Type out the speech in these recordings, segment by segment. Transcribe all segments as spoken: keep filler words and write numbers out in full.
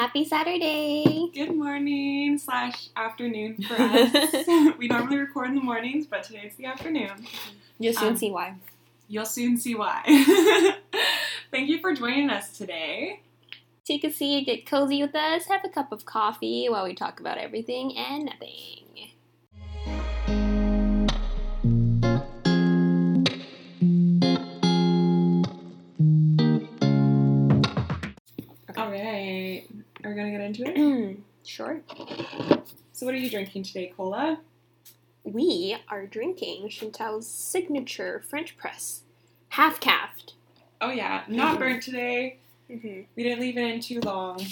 Happy Saturday! Good morning slash afternoon for us. We normally record in the mornings, but today it's the afternoon. You'll soon um, see why. You'll soon see why. Thank you for joining us today. Take a seat, get cozy with us, have a cup of coffee while we talk about everything and nothing. Are we going to get into it? Sure. So what are you drinking today, Cola? We are drinking Chantal's signature French press. Half-caffed. Oh yeah, not burnt today. Mm-hmm. We didn't leave it in too long.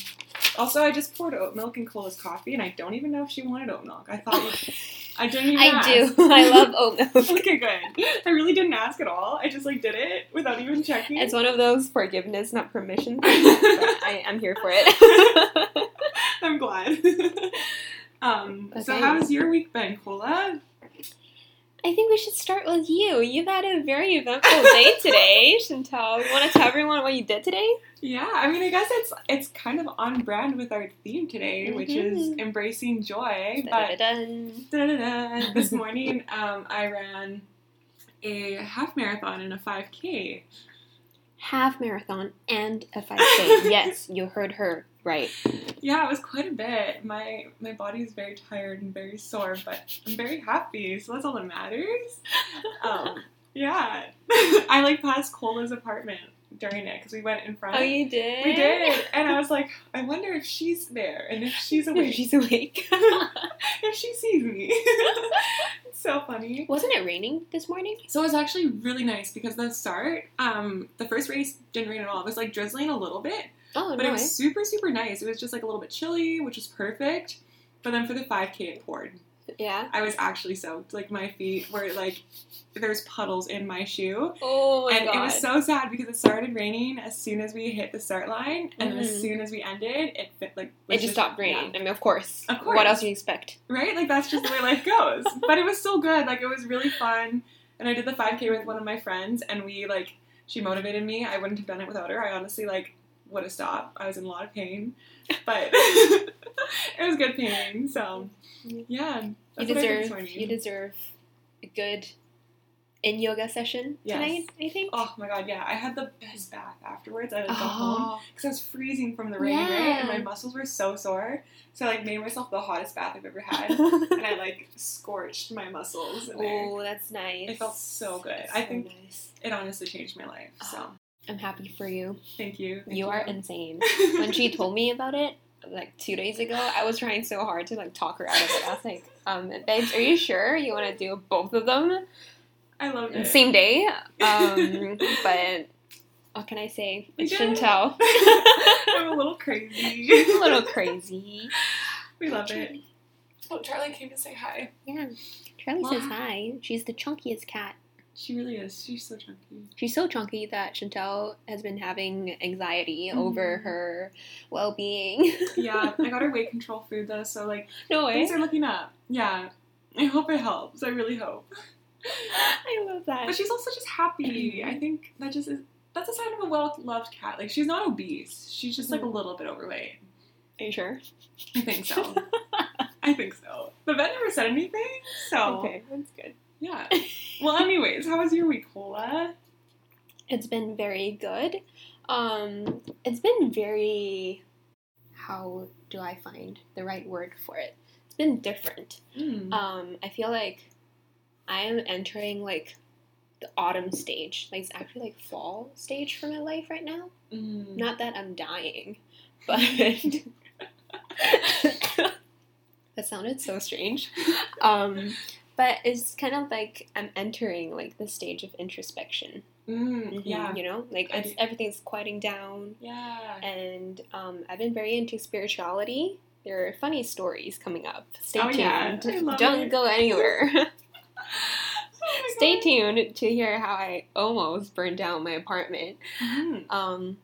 Also, I just poured oat milk in Cola's coffee, and I don't even know if she wanted oat milk. I thought... Like, I didn't even I ask. do. I love oat milk. Okay, good. I really didn't ask at all. I just, like, did it without even checking. It's one of those forgiveness, not permission things, but I, I'm here for it. I'm glad. Um, okay. So how's your week been, Cola? I think we should start with you. You've had a very eventful day today, Chantal. You want to tell everyone what you did today? Yeah, I mean, I guess it's it's kind of on brand with our theme today, mm-hmm. which is embracing joy. But this morning, um, I ran a half marathon and a five K. Half marathon and a five K. Yes, you heard her right. Yeah, it was quite a bit. My my body's very tired and very sore, but I'm very happy, so that's all that matters. Um, yeah. I, like, passed Cola's apartment during it, because we went in front. Oh, you did? We did. And I was like, I wonder if she's there, and if she's awake. If she's awake. If she sees me. It's so funny. Wasn't it raining this morning? So it was actually really nice, because the start, um, the first race didn't rain at all. It was, like, drizzling a little bit. Oh, but no it was way. super, super nice. It was just, like, a little bit chilly, which is perfect. But then for the five K, it poured. Yeah. I was actually soaked. Like, my feet were, like, there's puddles in my shoe. Oh, my and God. And it was so sad because it started raining as soon as we hit the start line. And mm. then as soon as we ended, it fit, like... It just, just stopped raining. Yeah. I mean, of course. Of course. What else do you expect? Right? Like, that's just the way life goes. But it was still good. Like, it was really fun. And I did the five K with one of my friends. And we, like, she motivated me. I wouldn't have done it without her. I honestly, like... would have stopped. I was in a lot of pain, but it was good pain. So, yeah, that's you deserve you deserve a good in yoga session yes. tonight. I think. Oh my God, yeah! I had the best bath afterwards. I didn't go oh. home because I was freezing from the rain, yeah. right? And my muscles were so sore. So I, like, made myself the hottest bath I've ever had, and I, like, scorched my muscles. Oh, that's nice. It felt so good. That's I so think nice. It honestly changed my life. So. Oh. I'm happy for you. Thank you. Thank you, you are insane. When she told me about it, like, two days ago, I was trying so hard to, like, talk her out of it. I was like, um, babes, are you sure you want to do both of them? I love it. Same day. Um, but what can I say? It's Chantal. I'm a little crazy. She's a little crazy. We love Charlie. it. Oh, Charlie came to say hi. Yeah. Charlie wow. says hi. She's the chunkiest cat. She really is. She's so chunky. She's so chunky that Chantal has been having anxiety mm-hmm. over her well-being. Yeah, I got her weight control food, though, so, like, no way. Things are looking up. Yeah. I hope it helps. I really hope. I love that. But she's also just happy. I think that just is, that's a sign of a well-loved cat. Like, she's not obese. She's just, like, mm. a little bit overweight. Are you sure? I think so. I think so. The vet never said anything, so. Okay, that's good. Yeah. Well, anyways, how was your week, Cola? It's been very good. Um, it's been very... How do I find the right word for it? It's been different. Mm. Um, I feel like I am entering, like, the autumn stage. Like, it's actually, like, fall stage for my life right now. Mm. Not that I'm dying, but... That sounded so strange. Um... But it's kind of like I'm entering, like, the stage of introspection. Mm, mm-hmm. Yeah. You know? Like, it's, everything's quieting down. Yeah. And um, I've been very into spirituality. There are funny stories coming up. Stay oh, tuned. Yeah. I love Don't it. go anywhere. Oh my Stay God. tuned to hear how I almost burned down my apartment. Mm-hmm. Um,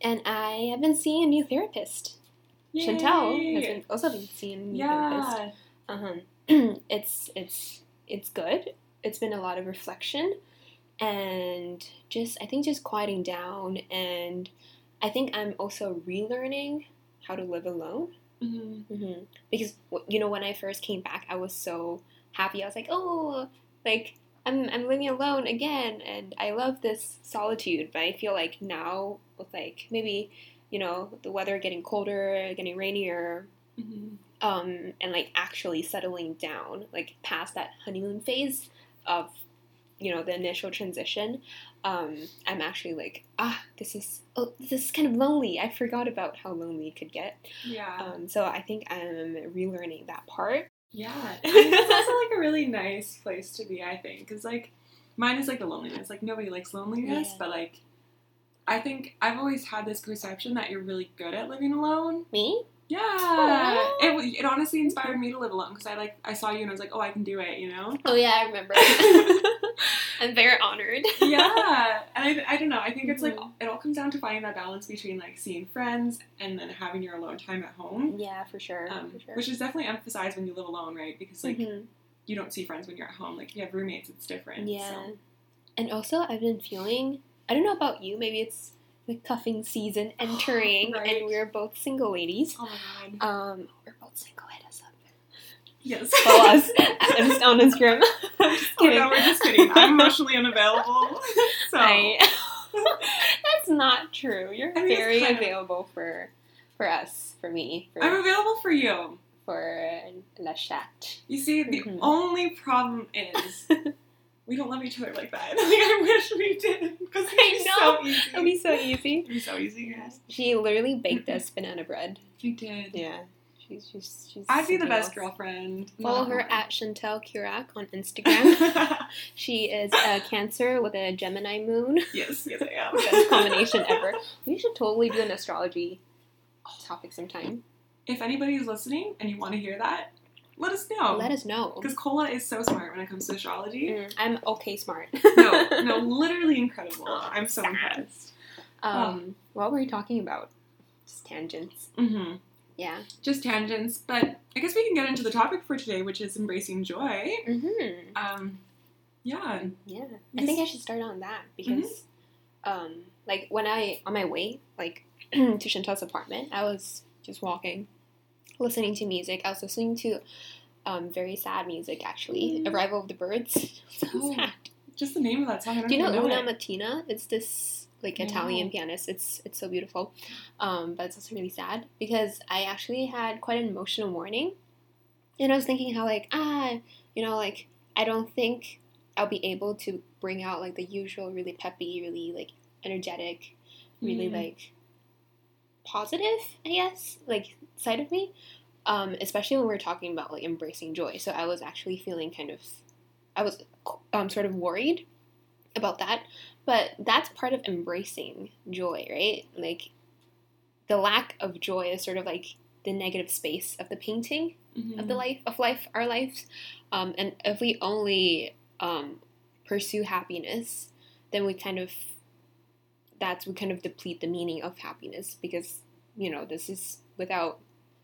and I have been seeing a new therapist. Yay. Chantal has been, also been seeing a new yeah. therapist. Uh-huh. It's it's it's good. It's been a lot of reflection and just I think just quieting down, and I think I'm also relearning how to live alone. Mm-hmm. Mm-hmm. Because, you know, when I first came back, I was so happy. I was like, oh, like, I'm I'm living alone again, and I love this solitude. But I feel like now, with, like, maybe, you know, the weather getting colder, getting rainier, mm-hmm. um, and, like, actually settling down, like, past that honeymoon phase of, you know, the initial transition, um, I'm actually like, ah, this is, oh, this is kind of lonely. I forgot about how lonely it could get. Yeah. Um, so I think I'm relearning that part. Yeah. I mean, that's also, like, a really nice place to be, I think. Because, like, mine is, like, the loneliness. Like, nobody likes loneliness, yeah. But, like, I think I've always had this perception that you're really good at living alone. Me? Yeah, it, it honestly inspired me to live alone because I like I saw you and I was like, oh, I can do it, you know? Oh yeah, I remember. I'm very honored. Yeah, and I, I don't know. I think it's mm-hmm. like it all comes down to finding that balance between like seeing friends and then having your alone time at home. Yeah, for sure. Um, for sure. Which is definitely emphasized when you live alone, right? Because like mm-hmm. you don't see friends when you're at home. Like if you have roommates, it's different. Yeah, so. And also I've been feeling, I don't know about you, maybe it's the cuffing season entering, right. And we're both single ladies. Oh my god. Um, we're both single. Hit us up. Yes. Follow us at, on Instagram. I'm just kidding. Oh no, we're just kidding. I'm emotionally unavailable. So I, that's not true. You're I mean, very available of, for for us, for me. For, I'm available for you. For La Chat. You see, the mm-hmm. only problem is. We don't love each other like that. Like, I wish we did. Because it'd be so easy. It'd be so easy. It'd be so easy, yes. She literally baked us banana bread. She did. Yeah. She's, she's, she's I'd be the best girlfriend. Follow her at Chantal Curac on Instagram. She is a Cancer with a Gemini moon. Yes, yes I am. Best combination ever. We should totally do an astrology topic sometime. If anybody is listening and you want to hear that, let us know. Let us know. Because Cola is so smart when it comes to astrology. Mm, I'm okay smart. no, no, literally incredible. I'm so impressed. Um, um, what were we talking about? Just tangents. Mm-hmm. Yeah. Just tangents. But I guess we can get into the topic for today, which is embracing joy. Mm-hmm. Um, yeah. Yeah. I think I should start on that because, mm-hmm. um, like, when I, on my way, like, to Chantal's apartment, I was just walking. Listening to music. I was listening to um, very sad music, actually. Mm. Arrival of the Birds. So oh, sad. Just the name of that song. I don't Do you know, know Una it. Mattina? It's this, like, yeah. Italian pianist. It's it's so beautiful. Um, but it's also really sad because I actually had quite an emotional morning. And I was thinking how, like, ah, you know, like, I don't think I'll be able to bring out, like, the usual really peppy, really, like, energetic, really, mm. like... positive, I guess, like, side of me, um, especially when we're talking about, like, embracing joy. So I was actually feeling kind of, I was um, sort of worried about that, but that's part of embracing joy, right? Like, the lack of joy is sort of, like, the negative space of the painting mm-hmm. of the life, of life, our lives, um, and if we only um, pursue happiness, then we kind of that's we kind of deplete the meaning of happiness because, you know, this is without,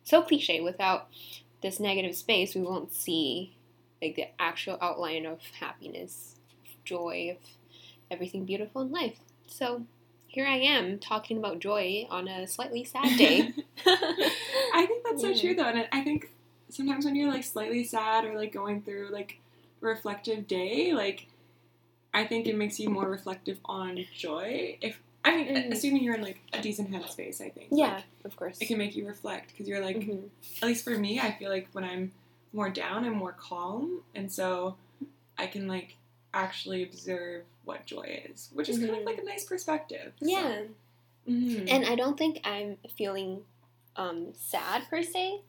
so cliche, without this negative space, we won't see, like, the actual outline of happiness, of joy, of everything beautiful in life. So here I am talking about joy on a slightly sad day. I think that's so yeah. true, though. And I think sometimes when you're, like, slightly sad or, like, going through, like, a reflective day, like, I think it makes you more reflective on joy if, I mean, mm-hmm. assuming you're in, like, a decent headspace, I think. Yeah, like, of course. It can make you reflect, because you're, like, mm-hmm. at least for me, I feel like when I'm more down, I'm more calm, and so I can, like, actually observe what joy is, which is mm-hmm. kind of, like, a nice perspective. So. Yeah. Mm-hmm. And I don't think I'm feeling um, sad, per se.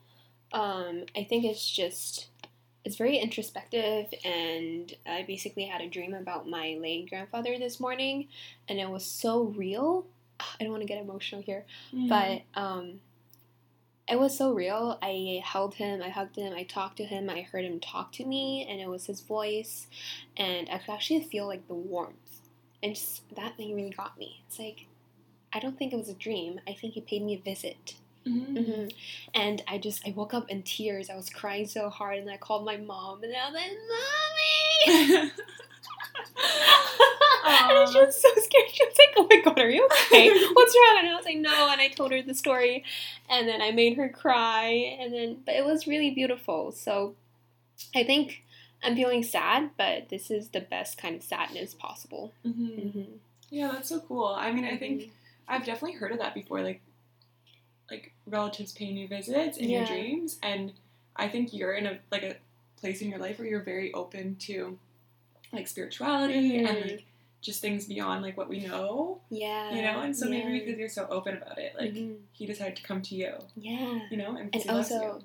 Um, I think it's just... It's very introspective, and I basically had a dream about my late grandfather this morning, and it was so real. I don't want to get emotional here, mm. but um, it was so real. I held him, I hugged him, I talked to him, I heard him talk to me, and it was his voice, and I could actually feel, like, the warmth, and just that thing really got me. It's like, I don't think it was a dream. I think he paid me a visit. Mm-hmm. Mm-hmm. And I just I woke up in tears. I was crying so hard, and I called my mom, and I was like, "Mommy!" And she was so scared. She was like, oh my God, are you okay? What's wrong? And I was like, no. And I told her the story. And then I made her cry. And then, but it was really beautiful. So I think I'm feeling sad, but this is the best kind of sadness possible. Mm-hmm. Mm-hmm. Yeah, that's so cool. I mean, I think mm-hmm. I've definitely heard of that before. Like, like relatives paying you visits in yeah. your dreams. And I think you're in a, like a place in your life where you're very open to like spirituality mm-hmm. and like just things beyond like what we know. Yeah. You know, and so yeah. maybe because you're so open about it, like mm-hmm. he decided to come to you. Yeah. You know, and, and also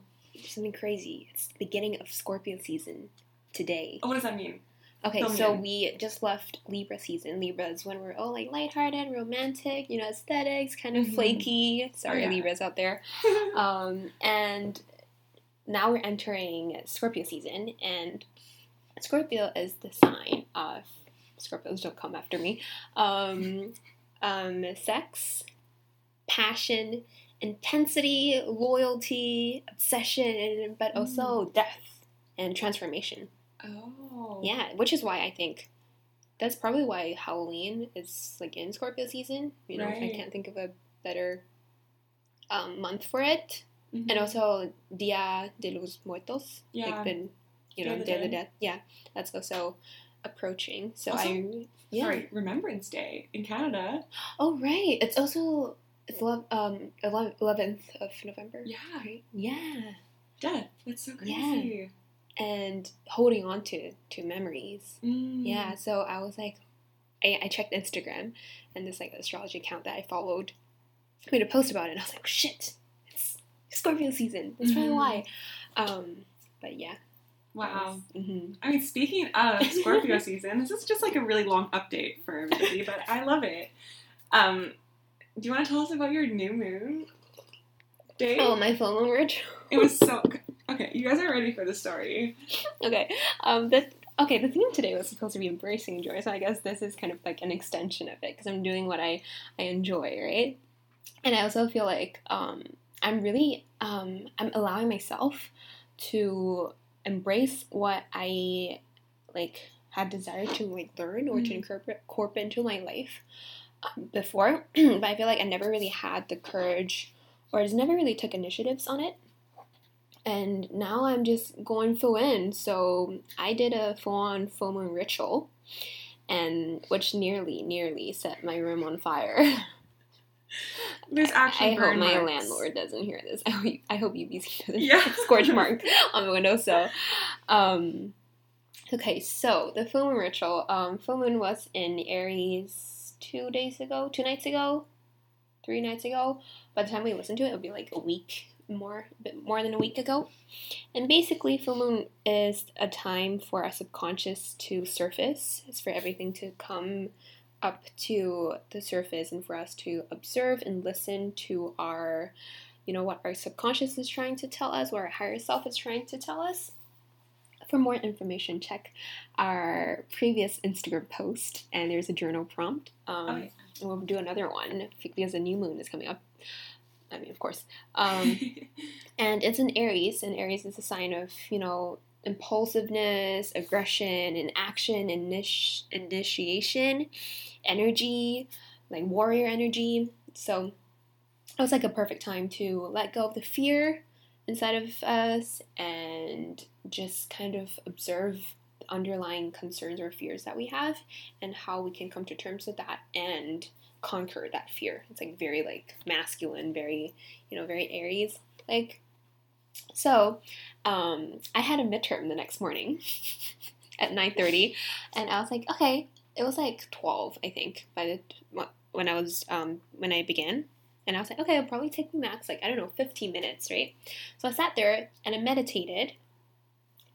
something crazy. It's the beginning of Scorpio season today. Oh, what does that mean? Okay, Filming. So we just left Libra season. Libra is when we're all, like, lighthearted, romantic, you know, aesthetics, kind of mm-hmm. flaky. Sorry, yeah. Libras out there. um, and now we're entering Scorpio season, and Scorpio is the sign of... Scorpios, don't come after me. Um, um, sex, passion, intensity, loyalty, obsession, but also mm. death and transformation. Oh. Yeah, which is why I think that's probably why Halloween is like in Scorpio season. You know, right. I can't think of a better um, month for it. Mm-hmm. And also Día de los Muertos. Yeah. Like the, you know, Day of the, Day of the Death. Yeah, that's also approaching. So also, I yeah. Sorry, Remembrance Day in Canada. Oh right, it's also it's love um eleventh of November. Yeah. Right? Yeah. Death. That's so crazy. Yeah. And holding on to, to memories. Mm. Yeah, so I was like, I, I checked Instagram, and this, like, astrology account that I followed made a post about it, and I was like, shit, it's Scorpio season. That's probably mm-hmm. why. Um, but, yeah. Wow. Was, mm-hmm. I mean, speaking of Scorpio season, this is just, like, a really long update for everybody, but I love it. Um, do you want to tell us about your new moon date? Oh, my phone numbered. It was so good. Okay, you guys are ready for the story. Okay. Um, the, okay, the theme today was supposed to be embracing joy, so I guess this is kind of like an extension of it, because I'm doing what I, I enjoy, right? And I also feel like um, I'm really, um, I'm allowing myself to embrace what I, like, have desired to, like, learn or mm-hmm. to incorporate, incorporate into my life um, before, but I feel like I never really had the courage, or just never really took initiatives on it. And now I'm just going full in. So I did a full-on full moon ritual, and which nearly, nearly set my room on fire. There's actually I burn hope my marks. Landlord doesn't hear this. I hope, I hope U B C doesn't yeah. scorch mark on the windowsill. Um, okay, so the full moon ritual. Um, full moon was in Aries two days ago, two nights ago, three nights ago. By the time we listened to it, it'll be like a week. more bit more than a week ago. And basically full moon is a time for our subconscious to surface. It's for everything to come up to the surface, and for us to observe and listen to our, you know, what our subconscious is trying to tell us, what our higher self is trying to tell us. For more information, check our previous Instagram post, and there's a journal prompt. Um oh, yeah. And we'll do another one because the new moon is coming up. I mean, of course. Um, and it's in Aries, and Aries is a sign of, you know, impulsiveness, aggression, and action, init- initiation, energy, like warrior energy. So it was like a perfect time to let go of the fear inside of us and just kind of observe the underlying concerns or fears that we have and how we can come to terms with that and conquer that fear. It's like very like masculine, very, you know, very Aries like. So um I had a midterm the next morning at nine thirty, and I was like, okay, it was like twelve I think by the when I was um when I began, and I was like, okay, it'll probably take me max like I don't know fifteen minutes, right? So I sat there and I meditated,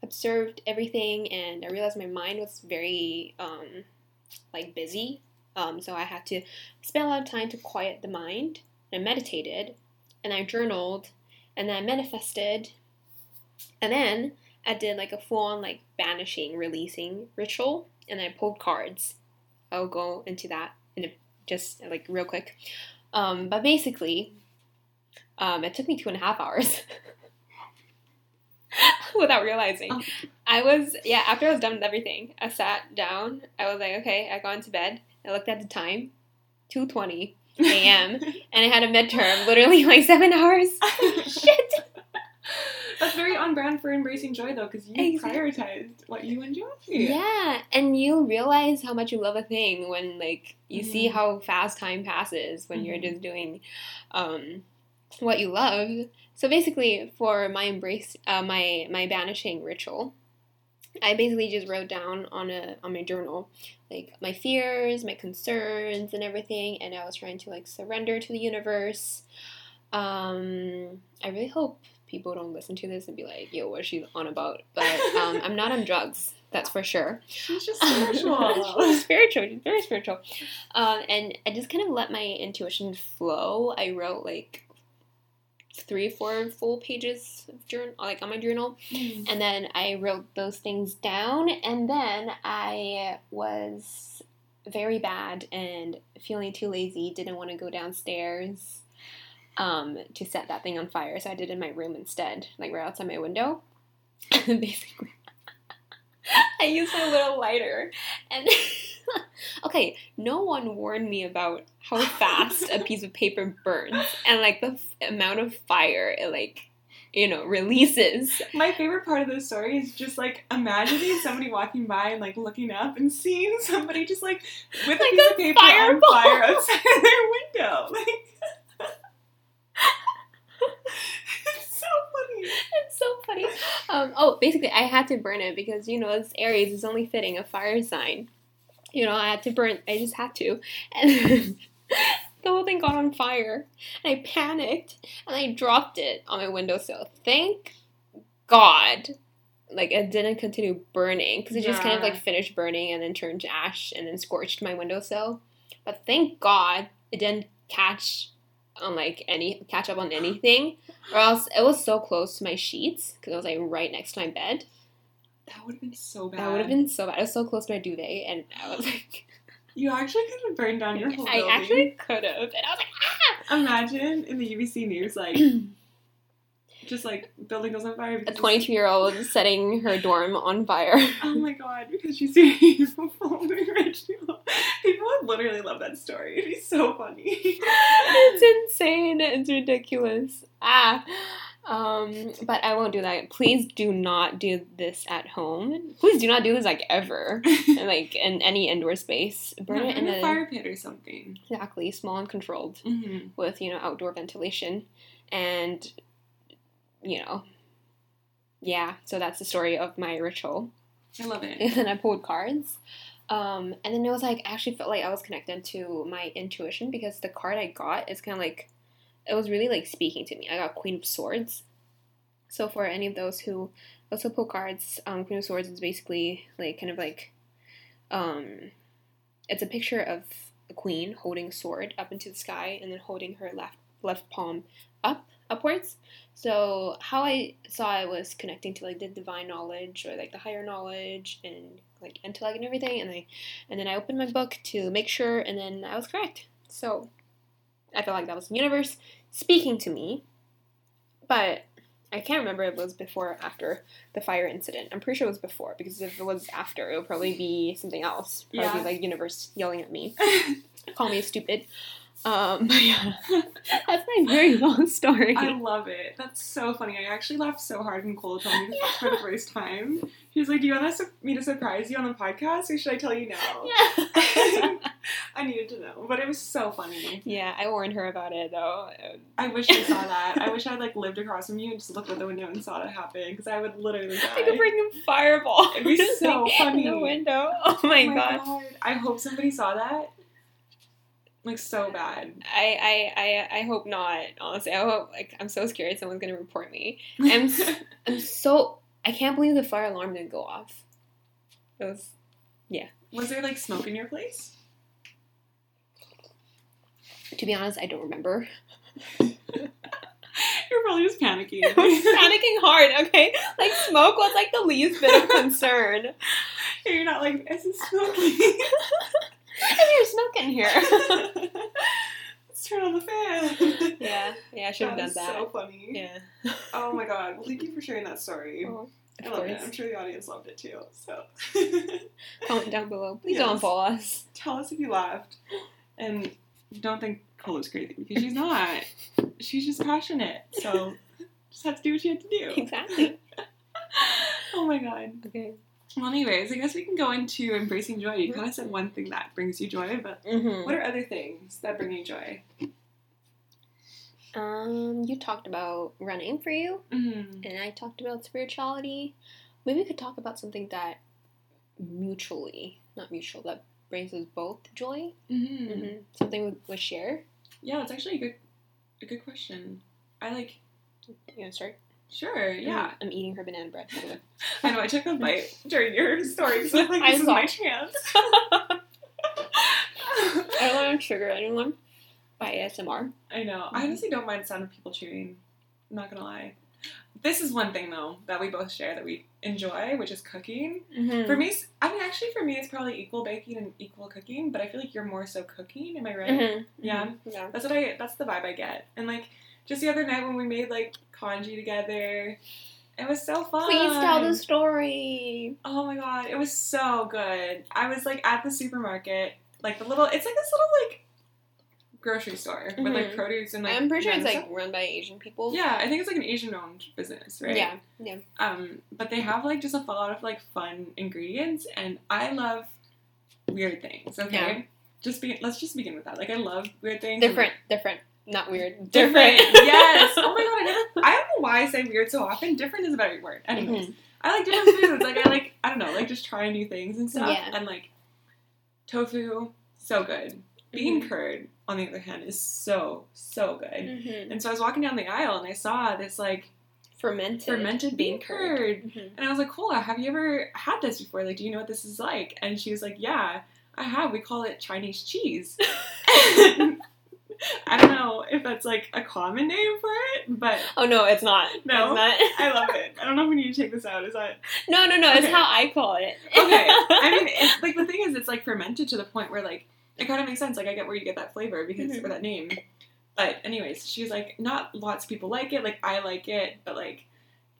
observed everything, and I realized my mind was very um like busy. Um, so I had to spend a lot of time to quiet the mind, and I meditated, and I journaled, and then I manifested, and then I did like a full-on like banishing, releasing ritual, and I pulled cards. I'll go into that in a, just like real quick. Um, but basically, um, it took me two and a half hours without realizing. Oh. I was, yeah, after I was done with everything, I sat down. I was like, okay, I gone to bed. I looked at the time, two twenty a.m., and I had a midterm, literally like seven hours. Shit. That's very on brand for embracing joy, though, because you exactly. prioritized what you enjoy. Yeah, and you realize how much you love a thing when, like, you mm-hmm. see how fast time passes when mm-hmm. you're just doing um, what you love. So basically, for my embrace, uh, my my banishing ritual, I basically just wrote down on a on my journal, like, my fears, my concerns, and everything, and I was trying to, like, surrender to the universe. Um, I really hope people don't listen to this and be like, yo, what's she on about? But um, I'm not on drugs, that's for sure. She's just spiritual. She's spiritual. She's very spiritual. Um, and I just kind of let my intuition flow. I wrote, like, three, four full pages of journal, like, on my journal. Mm. And then I wrote those things down. And then I was very bad and feeling too lazy, didn't want to go downstairs Um, to set that thing on fire, so I did it in my room instead, like right outside my window. And basically, I used my little lighter, and okay, no one warned me about how fast a piece of paper burns, and like the f- amount of fire it like, you know, releases. My favorite part of this story is just, like, imagining somebody walking by and, like, looking up and seeing somebody just, like, with like a piece a of paper fireball. on fire outside their window, like. It's so funny. It's so funny. Um, oh, basically, I had to burn it because, you know, it's Aries. It's only fitting, a fire sign. You know, I had to burn. I just had to. And the whole thing got on fire. And I panicked. And I dropped it on my windowsill. Thank God, like, it didn't continue burning. Because it just yeah. kind of, like, finished burning and then turned to ash and then scorched my windowsill. But thank God it didn't catch on like any catch up on anything, or else it was so close to my sheets because it was like right next to my bed. That would have been so bad. That would have been so bad. It was so close to my duvet, and I was like, you actually could have burned down your whole I building. I actually could have, and I was like, ah! Imagine in the U B C news, like, just like building goes on fire. A twenty-two year old setting her dorm on fire. Oh my God, because she's doing evil ritual. People would literally love that story. It'd be so funny. It's insane. It's ridiculous. Ah. Um, but I won't do that. Please do not do this at home. Please do not do this, like, ever. Like, in any indoor space. Burn no, it in, in a, a fire pit or something. Exactly. Small and controlled. Mm-hmm. With, you know, outdoor ventilation. And, you know, yeah. So that's the story of my ritual. I love it. And then I pulled cards. Um, and then it was like, I actually felt like I was connected to my intuition because the card I got is kind of like, it was really like speaking to me. I got Queen of Swords. So for any of those who also pull cards, um, Queen of Swords is basically like, kind of like, um, it's a picture of a queen holding a sword up into the sky and then holding her left, left palm up, upwards. So how I saw it was connecting to like the divine knowledge or like the higher knowledge and like intellect and everything, and I and then I opened my book to make sure, and then I was correct. So I felt like that was the universe speaking to me, but I can't remember if it was before or after the fire incident. I'm pretty sure it was before, because if it was after, it would probably be something else. Probably yeah. be like universe yelling at me, call me stupid. Um, but yeah, that's my very long story. I love it. That's so funny. I actually laughed so hard when Cola told me this yeah. for the first time. She was like, do you want me to surprise you on the podcast, or should I tell you now? Yeah. I needed to know, but it was so funny. Yeah, I warned her about it, though. I wish I saw that. I wish I, like, lived across from you and just looked out the window and saw that happen, because I would literally die. Like a freaking fireball. It'd be so like, funny. In the window. Oh my, oh my God. God. I hope somebody saw that. Like, so bad. I, I, I, I hope not, honestly. I hope, like, I'm so scared someone's gonna report me. I'm, I'm so, I can't believe the fire alarm didn't go off. It was, yeah. Was there, like, smoke in your place? To be honest, I don't remember. You're probably just panicking. I was panicking hard, okay? Like, smoke was, like, the least bit of concern. And you're not like, this is smoky. And there's smoke in here. Let's turn on the fan. Yeah, yeah, I should have done that. That was so funny. Yeah. Oh my God. Well, thank you for sharing that story. Oh. I loved it. I'm sure the audience loved it too. So comment down below. Please yes. don't follow us. Tell us if you laughed. And don't think Cola's crazy because she's not. She's just passionate. So just have to do what you have to do. Exactly. Oh my god. Okay. Well, anyways, I guess we can go into embracing joy. You kind of said one thing that brings you joy, but mm-hmm. what are other things that bring you joy? Um, you talked about running for you, mm-hmm. and I talked about spirituality. Maybe we could talk about something that mutually, not mutual, that brings us both joy. Mm-hmm. Mm-hmm. Something with, with share. Yeah, it's actually a good, a good question. I like. You want to start? Sure, yeah. I'm, I'm eating her banana bread. I know, I took a bite during your story, so I'm like, this is my chance. I don't want to trigger anyone by A S M R. I know. Mm-hmm. I honestly don't mind the sound of people chewing. I'm not going to lie. This is one thing, though, that we both share that we enjoy, which is cooking. Mm-hmm. For me, I mean, actually, for me, it's probably equal baking and equal cooking, but I feel like you're more so cooking. Am I right? Mm-hmm. Yeah? Mm-hmm. Yeah. That's what I, that's the vibe I get. And, like, just the other night when we made, like, congee together, it was so fun. Please tell the story. Oh, my God. It was so good. I was, like, at the supermarket, like, the little, it's, like, this little, like, grocery store mm-hmm. with, like, produce and, like, I'm pretty sure it's, like, run by Asian people. Yeah, I think it's, like, an Asian-owned business, right? Yeah, yeah. Um, but they have, like, just a lot of, like, fun ingredients, and I love weird things, okay? Yeah. Just be, let's just begin with that. Like, I love weird things. Different, and, different. Not weird. Different. Yes. Oh my god, I never I don't know why I say weird so often. Different is a better word. Anyways. Mm-hmm. I like different foods. Like I like I don't know, like just trying new things and stuff. Yeah. And like tofu, so good. Bean mm-hmm. curd, on the other hand, is so, so good. Mm-hmm. And so I was walking down the aisle and I saw this like fermented fermented bean, bean curd. curd. Mm-hmm. And I was like, Cola, have you ever had this before? Like, do you know what this is like? And she was like, yeah, I have. We call it Chinese cheese. I don't know if that's, like, a common name for it, but... Oh, no, it's not. No? It's not. I love it. I don't know if we need to take this out. Is that... No, no, no. Okay. It's how I call it. Okay. I mean, it's, like, the thing is, it's, like, fermented to the point where, like, it kind of makes sense. Like, I get where you get that flavor because... Mm-hmm. Or that name. But, anyways, she's, like, not lots of people like it. Like, I like it, but, like,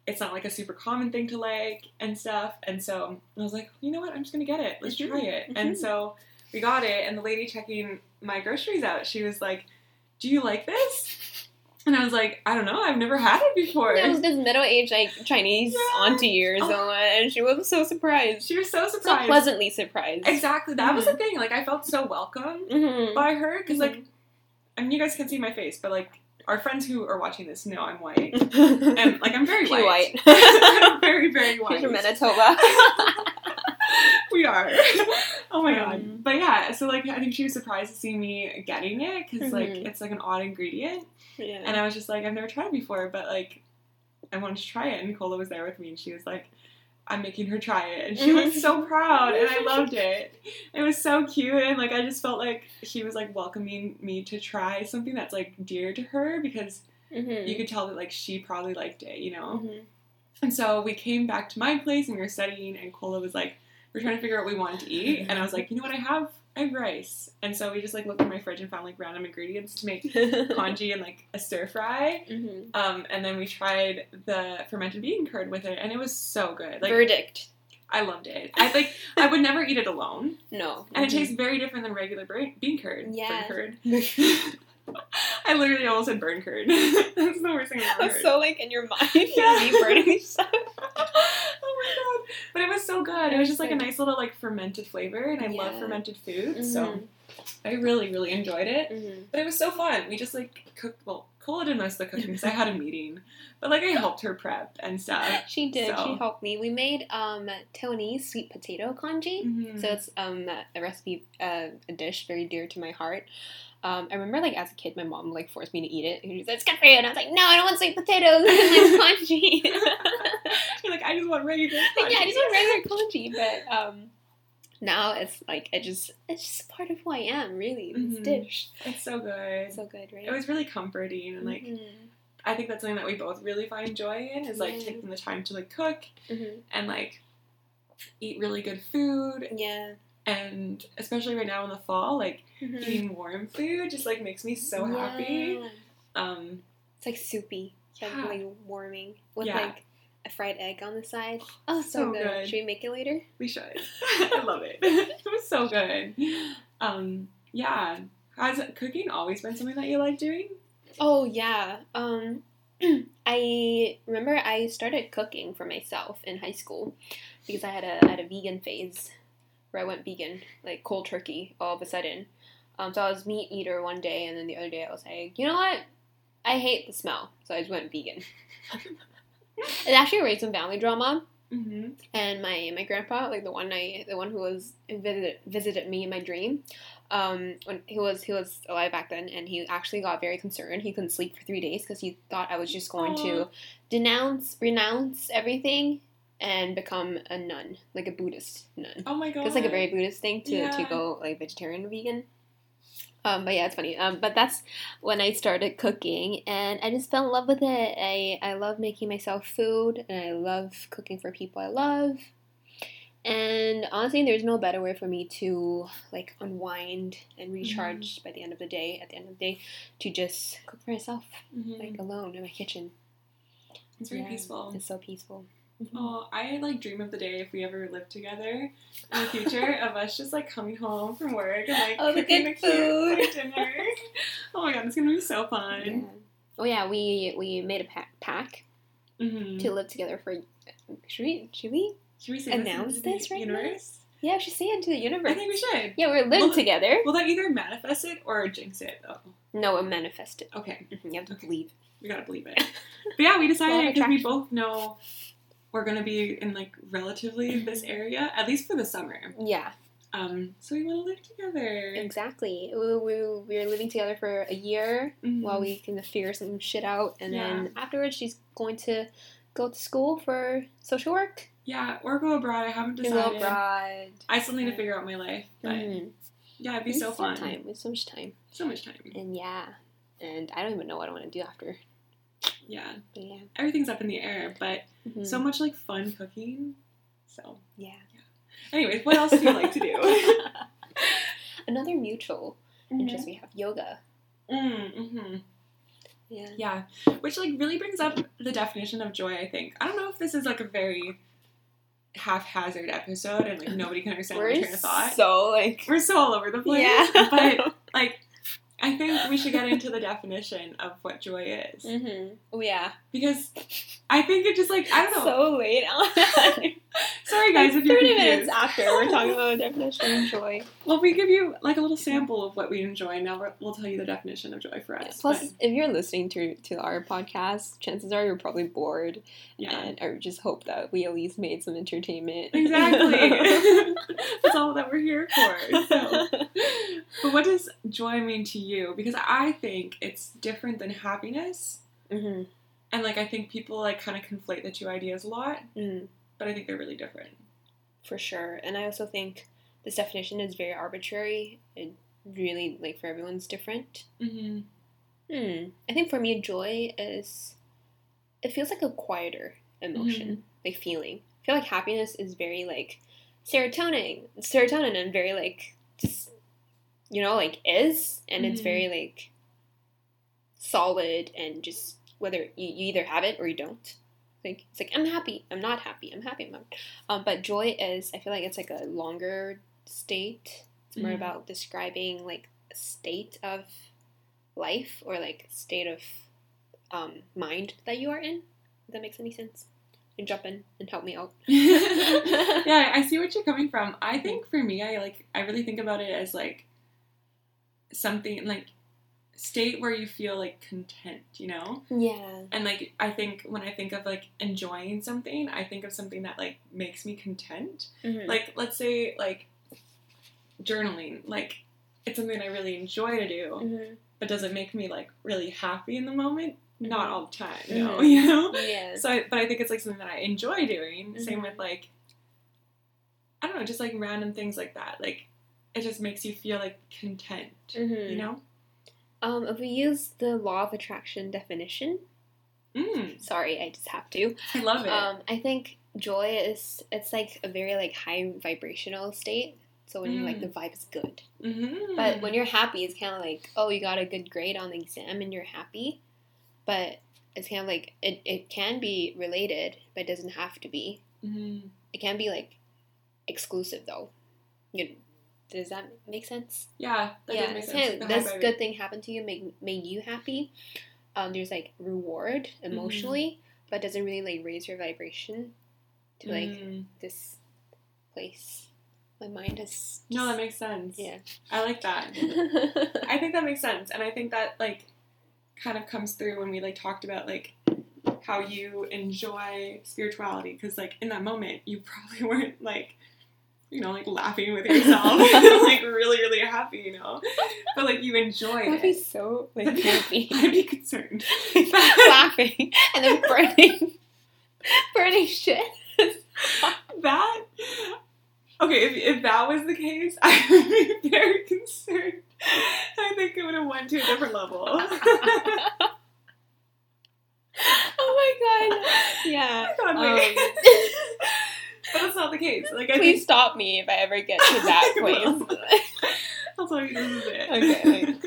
it's not, like, a super common thing to like and stuff. And so, I was like, you know what? I'm just gonna get it. Let's mm-hmm. try it. Mm-hmm. And so... We got it, and the lady checking my groceries out, she was like, do you like this? And I was like, I don't know, I've never had it before. Yeah, it was this middle-aged, like, Chinese yeah. auntie or someone, oh. and she was so surprised. She was so surprised. So pleasantly surprised. Exactly, that mm-hmm. was the thing, like, I felt so welcome mm-hmm. by her, because, mm-hmm. like, I mean, you guys can see my face, but, like, our friends who are watching this know I'm white, and, like, I'm very She's white. white. I'm very, very white. She's from Manitoba. We are. Oh my god. Um, but yeah, so like I think she was surprised to see me getting it because mm-hmm. like it's like an odd ingredient. Yeah. And I was just like, I've never tried it before, but like I wanted to try it. And Cola was there with me and she was like, I'm making her try it. And she was so proud and I loved it. It was so cute and like I just felt like she was like welcoming me to try something that's like dear to her because mm-hmm. you could tell that like she probably liked it, you know? Mm-hmm. And so we came back to my place and we were studying and Cola was like, we're trying to figure out what we wanted to eat, and I was like, you know what, I have, I have rice, and so we just, like, looked in my fridge and found, like, random ingredients to make congee and, like, a stir-fry, mm-hmm. um, and then we tried the fermented bean curd with it, and it was so good. Like, verdict. I loved it. I, like, I would never eat it alone. No. And mm-hmm. it tastes very different than regular bean curd. Yeah. Bean curd. I literally almost said burn curd. That's the worst thing I've ever heard. I was so, like, in your mind. Yeah. Me burning stuff. Oh, my God. But it was so good. It was just, like, a nice little, like, fermented flavor, and I yeah. love fermented food, mm-hmm. so I really, really enjoyed it. Mm-hmm. But it was so fun. We just, like, cooked, well, Cola did most of the cooking because I had a meeting, but, like, I helped her prep and stuff. She did. So. She helped me. We made, um, Tony's sweet potato congee, mm-hmm. so it's, um, a recipe, uh, a dish very dear to my heart. Um, I remember, like, as a kid, my mom, like, forced me to eat it, and she said, it's good for you, and I was like, no, I don't want sweet potatoes, I like congee. You're like, I just want regular congee. Yeah, I just want regular congee, but, um, now it's, like, it just, it's just part of who I am, really, this mm-hmm. dish. It's so good. It's so good, right? It was really comforting, and, like, mm-hmm. I think that's something that we both really find joy in, is, like, yeah. taking the time to, like, cook, mm-hmm. and, like, eat really good food. Yeah. And especially right now in the fall, like, mm-hmm. eating warm food just, like, makes me so yeah. happy. Um, it's, like, soupy. Like, yeah. like warming. With, yeah. like, a fried egg on the side. Oh, so, so good. good. Should we make it later? We should. I love it. It was so good. Um, yeah. Has cooking always been something that you like doing? Oh, yeah. Um, I remember I started cooking for myself in high school because I had a, I had a vegan phase where I went vegan, like cold turkey all of a sudden. Um, so I was meat eater one day, and then the other day I was like, you know what? I hate the smell. So I just went vegan. It actually raised some family drama. Mm-hmm. And my, my grandpa, like the one I, the one who was visited, visited me in my dream, um, when he was he was alive back then, and he actually got very concerned. He couldn't sleep for three days because he thought I was just going Aww. to denounce, renounce everything, and become a nun, like a Buddhist nun. Oh my god! It's like a very Buddhist thing to yeah. to go like vegetarian or vegan. Um, but yeah, it's funny. Um, but that's when I started cooking, and I just fell in love with it. I, I love making myself food, and I love cooking for people I love. And honestly, there's no better way for me to, like, unwind and recharge mm-hmm. by the end of the day, at the end of the day, to just cook for myself, mm-hmm. like, alone in my kitchen. It's very yeah, peaceful. It's so peaceful. Mm-hmm. Oh, I, like, dream of the day if we ever live together in the future of us just, like, coming home from work and, like, oh, cooking the food. Cute, like, dinner. Oh, my God, it's going to be so fun. Yeah. Oh, yeah, we we made a pack, pack mm-hmm. to live together for, should we, should we, should we say announce this, this right universe? now? Yeah, we should say it into the universe. I think we should. Yeah, we're living well, together. Will that either manifest it or jinx it, though? No, it manifest it. Okay. Mm-hmm. You have to okay. believe. We got to believe it. But, yeah, we decided because we both know... We're going to be in, like, relatively this area, at least for the summer. Yeah. Um. So we want to live together. Exactly. We, we, we were living together for a year mm-hmm. while we can figure some shit out. And yeah. then afterwards, she's going to go to school for social work. Yeah, or go abroad. I haven't decided. Go abroad. I still need yeah. to figure out my life. But, mm-hmm. yeah, it'd be it's so fun. Time. It's so much time. So much time. And, yeah. And I don't even know what I want to do after. Yeah. But yeah. Everything's up in the air, but mm-hmm. so much, like, fun cooking. So. Yeah. yeah. Anyways, what else do you like to do? Another mutual mm-hmm. interest we have, yoga. Mm-hmm. Yeah. Yeah. Which, like, really brings up the definition of joy, I think. I don't know if this is, like, a very haphazard episode and, like, nobody can understand my train of thought. We're so, like... We're so all over the place. Yeah. But, like... I think we should get into the definition of what joy is. Mm-hmm. Oh, yeah. Because I think it just, like, I don't know. So late on. Sorry, guys, if you're confused. thirty minutes after we're talking about the definition of joy. Well, we give you, like, a little sample of what we enjoy, and now we're, we'll tell you the definition of joy for us. Yeah, plus, but. if you're listening to to our podcast, chances are you're probably bored, yeah. and I just hope that we at least made some entertainment. Exactly. That's all that we're here for. So. But what does joy mean to you? You, because I think it's different than happiness, mm-hmm. and, like, I think people, like, kind of conflate the two ideas a lot, mm. but I think they're really different. For sure, and I also think this definition is very arbitrary. It really, like, for everyone's different. Mm-hmm. Hmm. I think for me, joy is, it feels like a quieter emotion, mm-hmm. like, feeling. I feel like happiness is very, like, serotonin, serotonin, and very, like, just... You know, like, is, and it's mm-hmm. very, like, solid, and just, whether, you, you either have it or you don't. Like, it's like, I'm happy, I'm not happy, I'm happy, I'm not. Um, but joy is, I feel like it's, like, a longer state. It's more mm-hmm. about describing, like, a state of life, or, like, state of um, mind that you are in. If that makes any sense. You can jump in and help me out. Yeah, I see what you're coming from. I think, for me, I, like, I really think about it as, like, something like state where you feel like content, you know? Yeah. And like I think when I think of like enjoying something, I think of something that like makes me content. Mm-hmm. Like let's say like journaling, like it's something I really enjoy to do, mm-hmm. but does it make me like really happy in the moment? Mm-hmm. Not all the time, mm-hmm. no, you know? Yeah. So I, but I think it's like something that I enjoy doing. Mm-hmm. Same with like I don't know, just like random things like that. Like it just makes you feel, like, content, mm-hmm. you know? Um, if we use the law of attraction definition... Mm. Sorry, I just have to. I love it. Um, I think joy is, it's, like, a very, like, high vibrational state. So when mm. you're, like, the vibe is good. Mm-hmm. But when you're happy, it's kind of like, oh, you got a good grade on the exam and you're happy. But it's kind of like it, it can be related, but it doesn't have to be. Mm-hmm. It can be like exclusive though. You know, does that make sense? Yeah, that yeah. Does make sense. Does good thing happen to you make make you happy? Um, there's like reward emotionally, mm-hmm. but doesn't really like raise your vibration to like mm. this place. My mind is just... No, that makes sense. Yeah. I like that. I think that makes sense. And I think that, like, kind of comes through when we, like, talked about, like, how you enjoy spirituality. Because, like, in that moment, you probably weren't, like, you know, like, laughing with yourself. And, like, really, really happy, you know? But, like, you enjoy it. That'd be so, like, happy. I'd be concerned. Laughing and then burning. Burning shit. That... Okay, if, if that was the case, I would be very concerned. I think it would have went to a different level. Oh my god. Yeah. I thought maybe. Um, but that's not the case. Like, I Please think... stop me if I ever get to that place. I'll tell you this is it. Okay,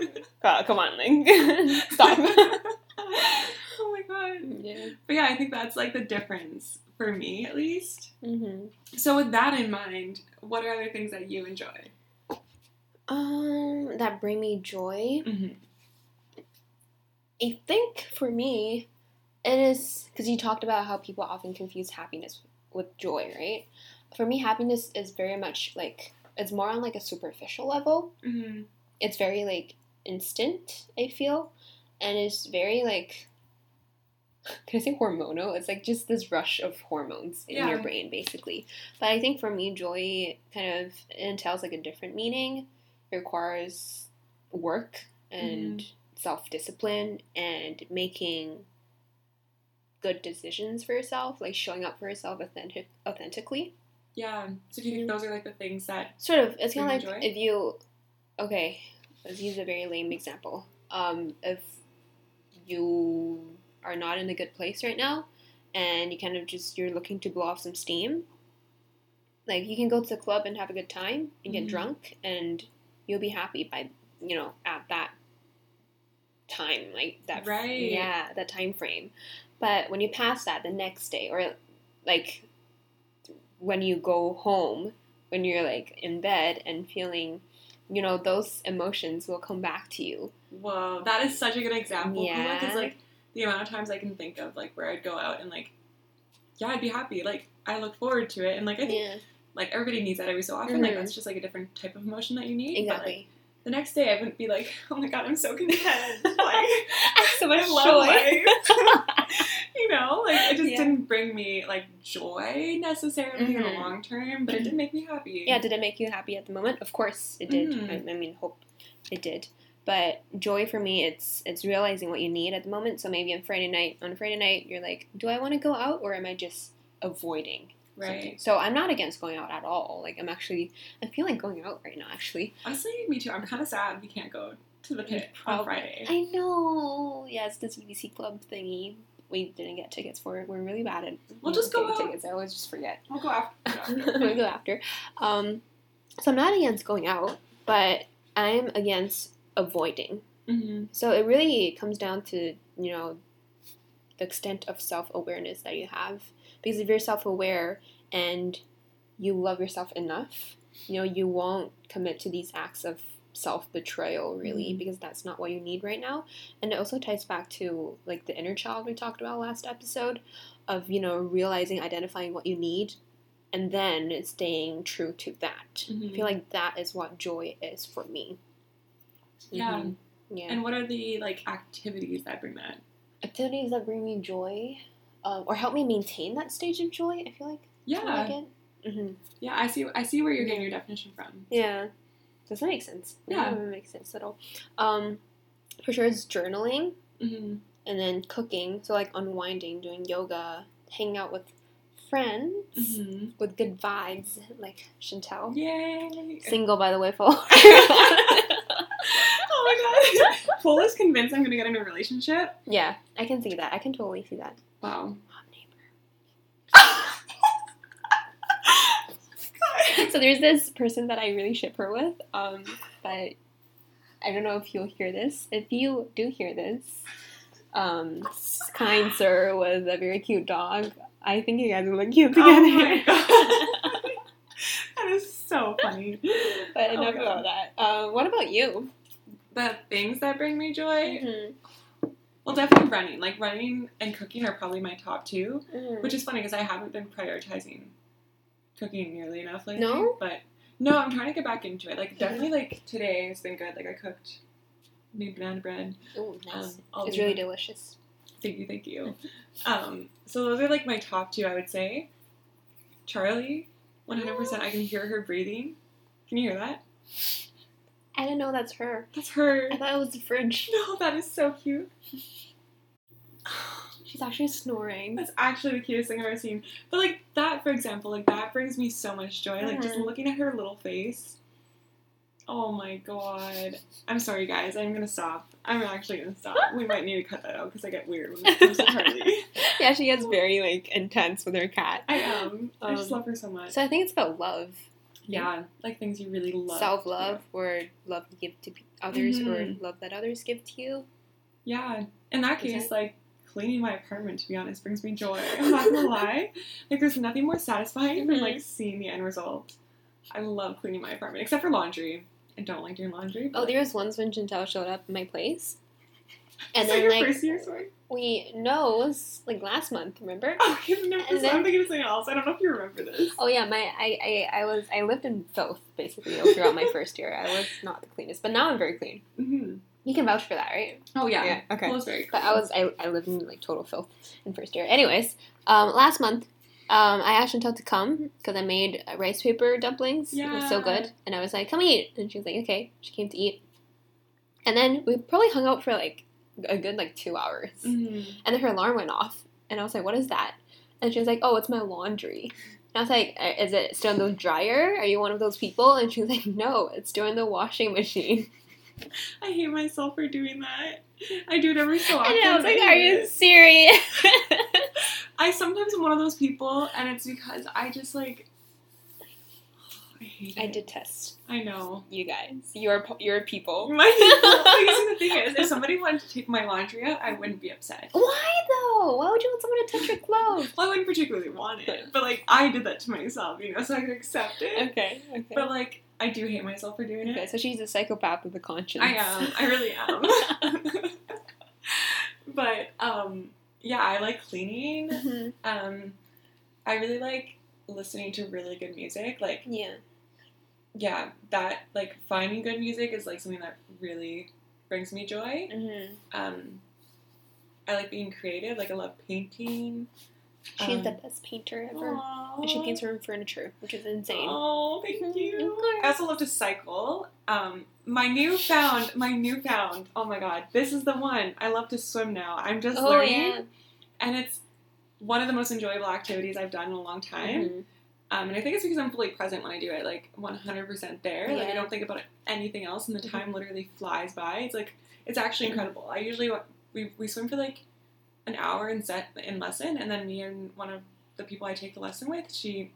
like, god, come on, like, stop. Oh my god. Yeah. But yeah, I think that's, like, the difference. For me, at least. Mm-hmm. So, with that in mind, what are other things that you enjoy? Um, that bring me joy. Mm-hmm. I think for me, it is because you talked about how people often confuse happiness with joy, right? For me, happiness is very much like it's more on like a superficial level. Mm-hmm. It's very like instant, I feel, and it's very like. Can I say hormonal? It's like just this rush of hormones in yeah. your brain, basically. But I think for me, joy kind of entails like a different meaning. It requires work and mm. self-discipline and making good decisions for yourself, like showing up for yourself authentic- authentically. Yeah. So do you think those are like the things that sort of? It's kind of like if you. Okay, let's use a very lame example. Um, if you. Are not in a good place right now, and you kind of just, you're looking to blow off some steam, like, you can go to the club and have a good time, and get mm-hmm. drunk, and you'll be happy by, you know, at that time, like, that, right. yeah, that time frame, but when you pass that the next day, or, like, when you go home, when you're, like, in bed, and feeling, you know, those emotions will come back to you. Whoa, that is such a good example, yeah, because, like, the amount of times I can think of, like, where I'd go out and, like, yeah, I'd be happy. Like, I look forward to it. And, like, I think, yeah. like, everybody needs that every so often. Mm-hmm. Like, that's just, like, a different type of emotion that you need. Exactly. But, like, the next day I wouldn't be like, oh, my God, I'm so content. Like, I have so much joy. You know? Like, it just yeah. didn't bring me, like, joy necessarily mm-hmm. in the long term, but mm-hmm. it did make me happy. Yeah, did it make you happy at the moment? Of course it did. Mm. I, I mean, hope it did. But joy for me, it's it's realizing what you need at the moment. So maybe on Friday night, on Friday night, you're like, do I want to go out or am I just avoiding? Right. Something? So I'm not against going out at all. Like I'm actually, I feel like going out right now. Actually. Honestly, me too. I'm kind of sad we can't go to the pit on Friday. I know. Yeah, it's this U B C club thingy. We didn't get tickets for it. We're really bad at. We'll just go out. Tickets. I always just forget. We'll go after. We'll go after. Um, so I'm not against going out, but I'm against. Avoiding. Mm-hmm. So it really comes down to, you know, the extent of self-awareness that you have. Because if you're self-aware and you love yourself enough, you know, you won't commit to these acts of self-betrayal, really, mm-hmm. because that's not what you need right now. And it also ties back to, like, the inner child we talked about last episode of, you know, realizing, identifying what you need, and then staying true to that. Mm-hmm. I feel like that is what joy is for me. Yeah. Mm-hmm. Yeah. And what are the, like, activities that bring that? Activities that bring me joy, um, or help me maintain that stage of joy, I feel like. Yeah. I like it. Mm-hmm. Yeah, I see I see where you're getting your definition from. Yeah. Does that make sense? Yeah. That makes sense at all. Um, for sure it's journaling, mm-hmm. and then cooking, so, like, unwinding, doing yoga, hanging out with friends, mm-hmm. with good vibes, like Chantal. Yay! Single, by the way, for oh my god. Cola's convinced I'm going to get in a relationship. Yeah, I can see that. I can totally see that. Wow. Hot neighbor. So there's this person that I really ship her with, um, but I don't know if you'll hear this. If you do hear this, um, kind sir was a very cute dog. I think you guys would look cute together. Oh my God. That is so funny. But oh enough about that. Um, what about you? The things that bring me joy? Mm-hmm. Well, definitely running. Like, running and cooking are probably my top two, mm-hmm. which is funny because I haven't been prioritizing cooking nearly enough lately. No? But, no, I'm trying to get back into it. Like, definitely, like, today has been good. Like, I cooked new banana bread. Oh, nice. Um, it's really delicious. Thank you, thank you. Um, so those are, like, my top two, I would say. Charlie, one hundred percent. I can hear her breathing. Can you hear that? I didn't know that's her. That's her. I thought it was the fridge. No, that is so cute. She's actually snoring. That's actually the cutest thing I've ever seen. But, like, that, for example, like, that brings me so much joy. Mm-hmm. Like, just looking at her little face. Oh, my God. I'm sorry, guys. I'm going to stop. I'm actually going to stop. We might need to cut that out because I get weird when it comes to Charlie. Yeah, she gets very, like, intense with her cat. I am. Um, I just love her so much. So I think it's about love. Yeah, like things you really love. Self-love yeah. or love you give to others mm-hmm. or love that others give to you. Yeah. In that case, that... like, cleaning my apartment, to be honest, brings me joy. I'm not going to lie. Like, there's nothing more satisfying mm-hmm. than, like, seeing the end result. I love cleaning my apartment, except for laundry. I don't like doing laundry. But... Oh, there was once when Chantal showed up at my place. And then, like, first year, sorry? we no, it was like last month. Remember? Oh, I remember. Then, I'm thinking of something else. I don't know if you remember this. Oh yeah, my I, I, I was I lived in filth basically throughout my first year. I was not the cleanest, but now I'm very clean. Mm-hmm. You can vouch for that, right? Oh yeah, yeah. Okay. Well, it was very clean. But I was I, I lived in like total filth in first year. Anyways, um, last month, um, I asked Chantal to come because I made rice paper dumplings. Yeah. It was so good, and I was like, "Come eat," and she was like, "Okay." She came to eat, and then we probably hung out for like. a good, like, two hours. Mm-hmm. And then her alarm went off. And I was like, what is that? And she was like, oh, it's my laundry. And I was like, is it still in the dryer? Are you one of those people? And she was like, no, it's still in the washing machine. I hate myself for doing that. I do it every so often. And I was like, I are you serious? I sometimes am one of those people, and it's because I just, like... I hate it. I detest. I know. You guys. You're you're people. My people. Like, the thing is, if somebody wanted to take my laundry out, I wouldn't be upset. Why though? Why would you want someone to touch your clothes? Well, I wouldn't particularly want it, but like I did that to myself, you know, so I could accept it. Okay. Okay. But like, I do hate myself for doing okay, it. Okay, so she's a psychopath with a conscience. I am. I really am. But um, yeah, I like cleaning. Mm-hmm. Um, I really like listening to really good music. Like yeah. Yeah, that, like, finding good music is, like, something that really brings me joy. Mm-hmm. Um, I like being creative. Like, I love painting. She's um, the best painter ever. Aww. And she paints her own furniture, which is insane. Oh, thank you. I also love to cycle. Um, my newfound, my newfound, oh, my God, this is the one. I love to swim now. I'm just oh, learning. Yeah. And it's one of the most enjoyable activities I've done in a long time. Mm-hmm. Um, and I think it's because I'm fully present when I do it, like, one hundred percent there. Yeah. Like, I don't think about anything else, and the time mm-hmm. literally flies by. It's, like, it's actually incredible. I usually, we we swim for, like, an hour in, set, in lesson, and then me and one of the people I take the lesson with, she,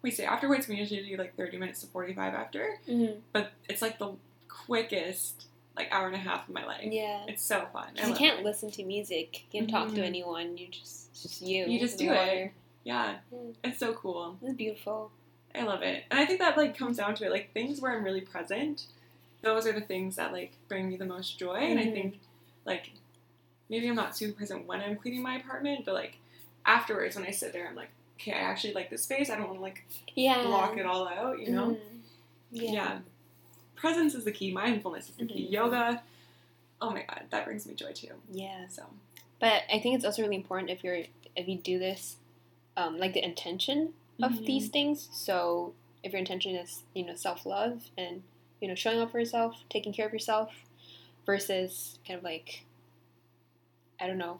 we stay afterwards. We usually do, like, thirty minutes to forty-five after. Mm-hmm. But it's, like, the quickest, like, hour and a half of my life. Yeah. It's so fun. I you can't it. listen to music. You can't mm-hmm. talk to anyone. You just, it's just you. You just do it. Yeah, it's so cool. It's beautiful. I love it. And I think that, like, comes down to it. Like, things where I'm really present, those are the things that, like, bring me the most joy. Mm-hmm. And I think, like, maybe I'm not super present when I'm cleaning my apartment, but, like, afterwards when I sit there, I'm like, okay, I actually like this space. I don't want to, like, yeah. block it all out, you know? Mm-hmm. Yeah. yeah. Presence is the key. Mindfulness is the mm-hmm. key. Yoga. Oh, my God. That brings me joy, too. Yeah. So. But I think it's also really important if you're, if you do this, Um, like the intention of mm-hmm. these things. So if your intention is, you know, self-love and, you know, showing up for yourself, taking care of yourself versus kind of like, I don't know,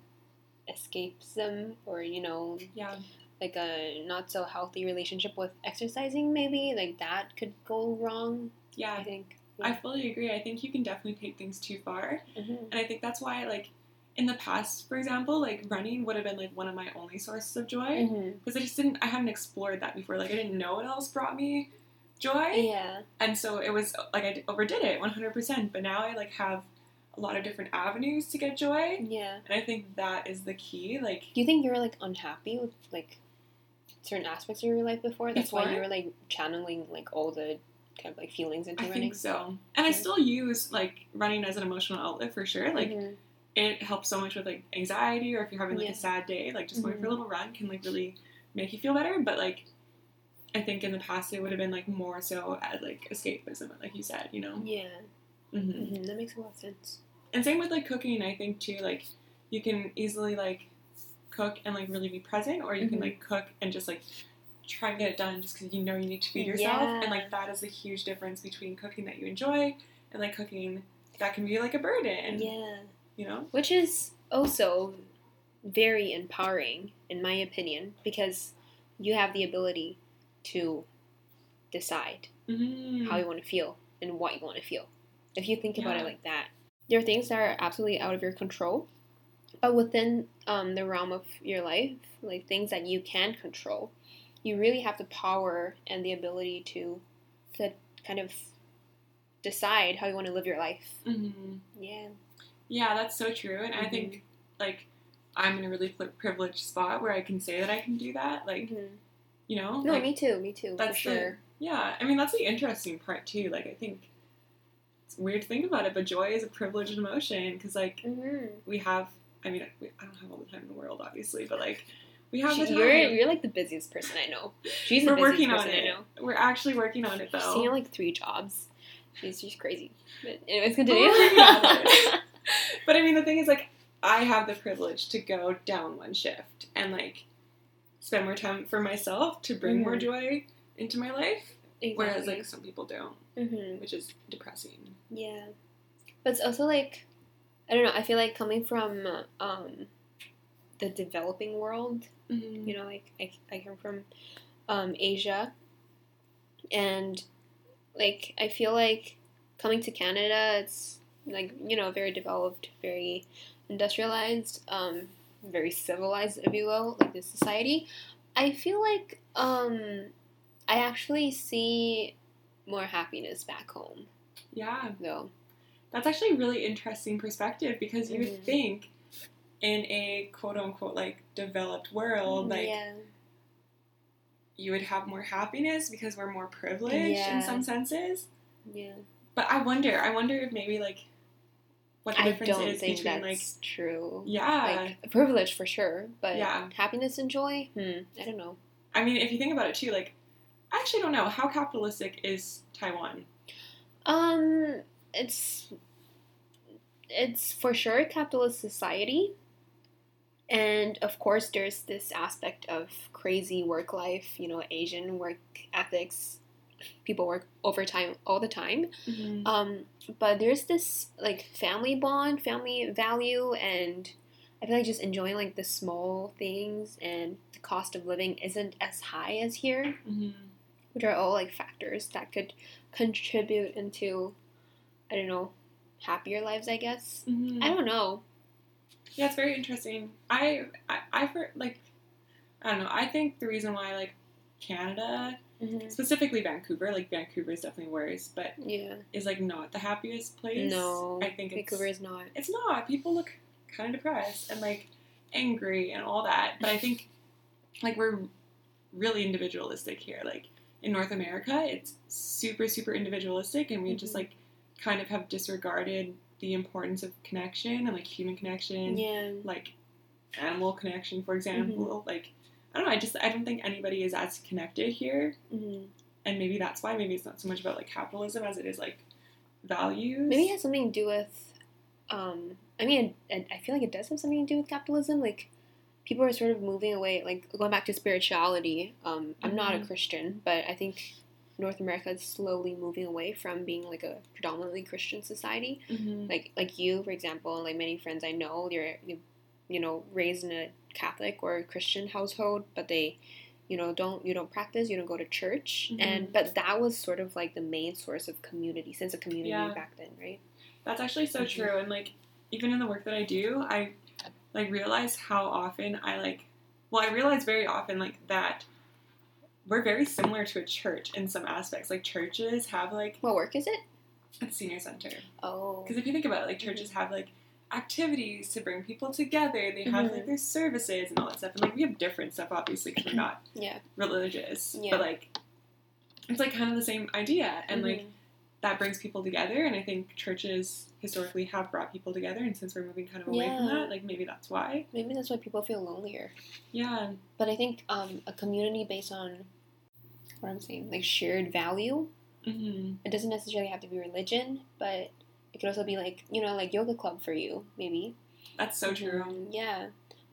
escapism or, you know, yeah. like a not so healthy relationship with exercising maybe, like that could go wrong. Yeah. I think. Yeah. I fully agree. I think you can definitely take things too far. Mm-hmm. And I think that's why, like, in the past, for example, like, running would have been, like, one of my only sources of joy. Because mm-hmm. I just didn't, I hadn't explored that before. Like, I didn't know what else brought me joy. Yeah. And so it was, like, I overdid it one hundred percent. But now I, like, have a lot of different avenues to get joy. Yeah. And I think that is the key. Like, do you think you were, like, unhappy with, like, certain aspects of your life before? That's before? Why you were, like, channeling, like, all the kind of, like, feelings into I running? I think so. And yeah. I still use, like, running as an emotional outlet for sure. Like, mm-hmm. it helps so much with, like, anxiety, or if you're having, like, yeah. a sad day, like, just mm-hmm. going for a little run can, like, really make you feel better. But, like, I think in the past it would have been, like, more so as, like, escapism, like you said, you know? Yeah. Mm-hmm. Mm-hmm. That makes a lot of sense. And same with, like, cooking, I think, too. Like, you can easily, like, cook and, like, really be present, or you mm-hmm. can, like, cook and just, like, try and get it done just because you know you need to feed yourself. Yeah. And, like, that is the huge difference between cooking that you enjoy and, like, cooking that can be, like, a burden. Yeah. You know? Which is also very empowering, in my opinion, because you have the ability to decide mm-hmm. how you want to feel and what you want to feel. If you think yeah. about it like that, there are things that are absolutely out of your control, but within um, the realm of your life, like things that you can control, you really have the power and the ability to, to kind of decide how you want to live your life. Mm-hmm. Yeah. Yeah, that's so true. And mm-hmm. I think, like, I'm in a really privileged spot where I can say that I can do that. Like, mm-hmm. you know? No, like, me too. Me too. That's for sure. The, yeah. I mean, that's the interesting part, too. Like, I think it's weird to think about it, but joy is a privileged emotion because, like, mm-hmm. we have, I mean, we, I don't have all the time in the world, obviously, but, like, we have she, the time. You're, you're, like, the busiest person I know. She's We're the busiest working on person it. I know. We're actually working on it, though. She's seen, like, three jobs. She's just crazy. But anyways, continue. But, I mean, the thing is, like, I have the privilege to go down one shift and, like, spend more time for myself to bring mm-hmm. more joy into my life. Exactly. Whereas, like, some people don't, mm-hmm. which is depressing. Yeah. But it's also, like, I don't know, I feel like coming from um, the developing world, mm-hmm. you know, like, I, I come from um, Asia, and, like, I feel like coming to Canada, it's, like, you know, very developed, very industrialized, um, very civilized, if you will, like, this society. I feel like um, I actually see more happiness back home. Yeah. Though. That's actually a really interesting perspective, because you mm-hmm. would think in a quote-unquote, like, developed world, like, yeah. you would have more happiness because we're more privileged yeah. in some senses. Yeah. But I wonder, I wonder if maybe, like, what the difference I don't is think between, that's like, true. Yeah. Like, privilege for sure, but yeah. happiness and joy? Hmm. I don't know. I mean, if you think about it, too, like, I actually don't know. How capitalistic is Taiwan? Um, it's, it's for sure a capitalist society. And, of course, there's this aspect of crazy work life, you know, Asian work ethics. People work overtime all the time. Mm-hmm. Um, but there's this, like, family bond, family value, and I feel like just enjoying, like, the small things, and the cost of living isn't as high as here, mm-hmm. which are all, like, factors that could contribute into, I don't know, happier lives, I guess. Mm-hmm. I don't know. Yeah, it's very interesting. I, I, I for, like, I don't know. I think the reason why, like, Canada... Mm-hmm. Specifically Vancouver, like, Vancouver is definitely worse, but yeah, is, like, not the happiest place. No, I think Vancouver it's, is not. It's not. People look kind of depressed and, like, angry and all that, but I think, like, we're really individualistic here. Like, in North America, it's super, super individualistic, and we mm-hmm. just, like, kind of have disregarded the importance of connection and, like, human connection, yeah, like, animal connection, for example, mm-hmm. like, I don't know, I just, I don't think anybody is as connected here, mm-hmm. and maybe that's why, maybe it's not so much about, like, capitalism as it is, like, values. Maybe it has something to do with, um, I mean, I, I feel like it does have something to do with capitalism, like, people are sort of moving away, like, going back to spirituality, um, I'm mm-hmm. not a Christian, but I think North America is slowly moving away from being, like, a predominantly Christian society, mm-hmm. like, like you, for example, and, like, many friends I know, you're, you're you know, raised in a Catholic or Christian household, but they, you know, don't, you don't practice, you don't go to church, mm-hmm. and, but that was sort of, like, the main source of community, sense of community yeah. back then, right? That's actually so mm-hmm. true, and, like, even in the work that I do, I, like, realize how often I, like, well, I realize very often, like, that we're very similar to a church in some aspects, like, churches have, like... What work is it? a senior center. Oh. Because if you think about it, like, churches have, like, activities to bring people together. They have, mm-hmm. like, their services and all that stuff. And, like, we have different stuff, obviously, because we're not yeah. religious. Yeah. But, like, it's, like, kind of the same idea. And, mm-hmm. like, that brings people together. And I think churches historically have brought people together. And since we're moving kind of away yeah. from that, like, maybe that's why. Maybe that's why people feel lonelier. Yeah. But I think um, a community based on, what I'm saying, like, shared value. Mm-hmm. It doesn't necessarily have to be religion, but it could also be, like, you know, like, yoga club for you, maybe. That's so true. Um, yeah.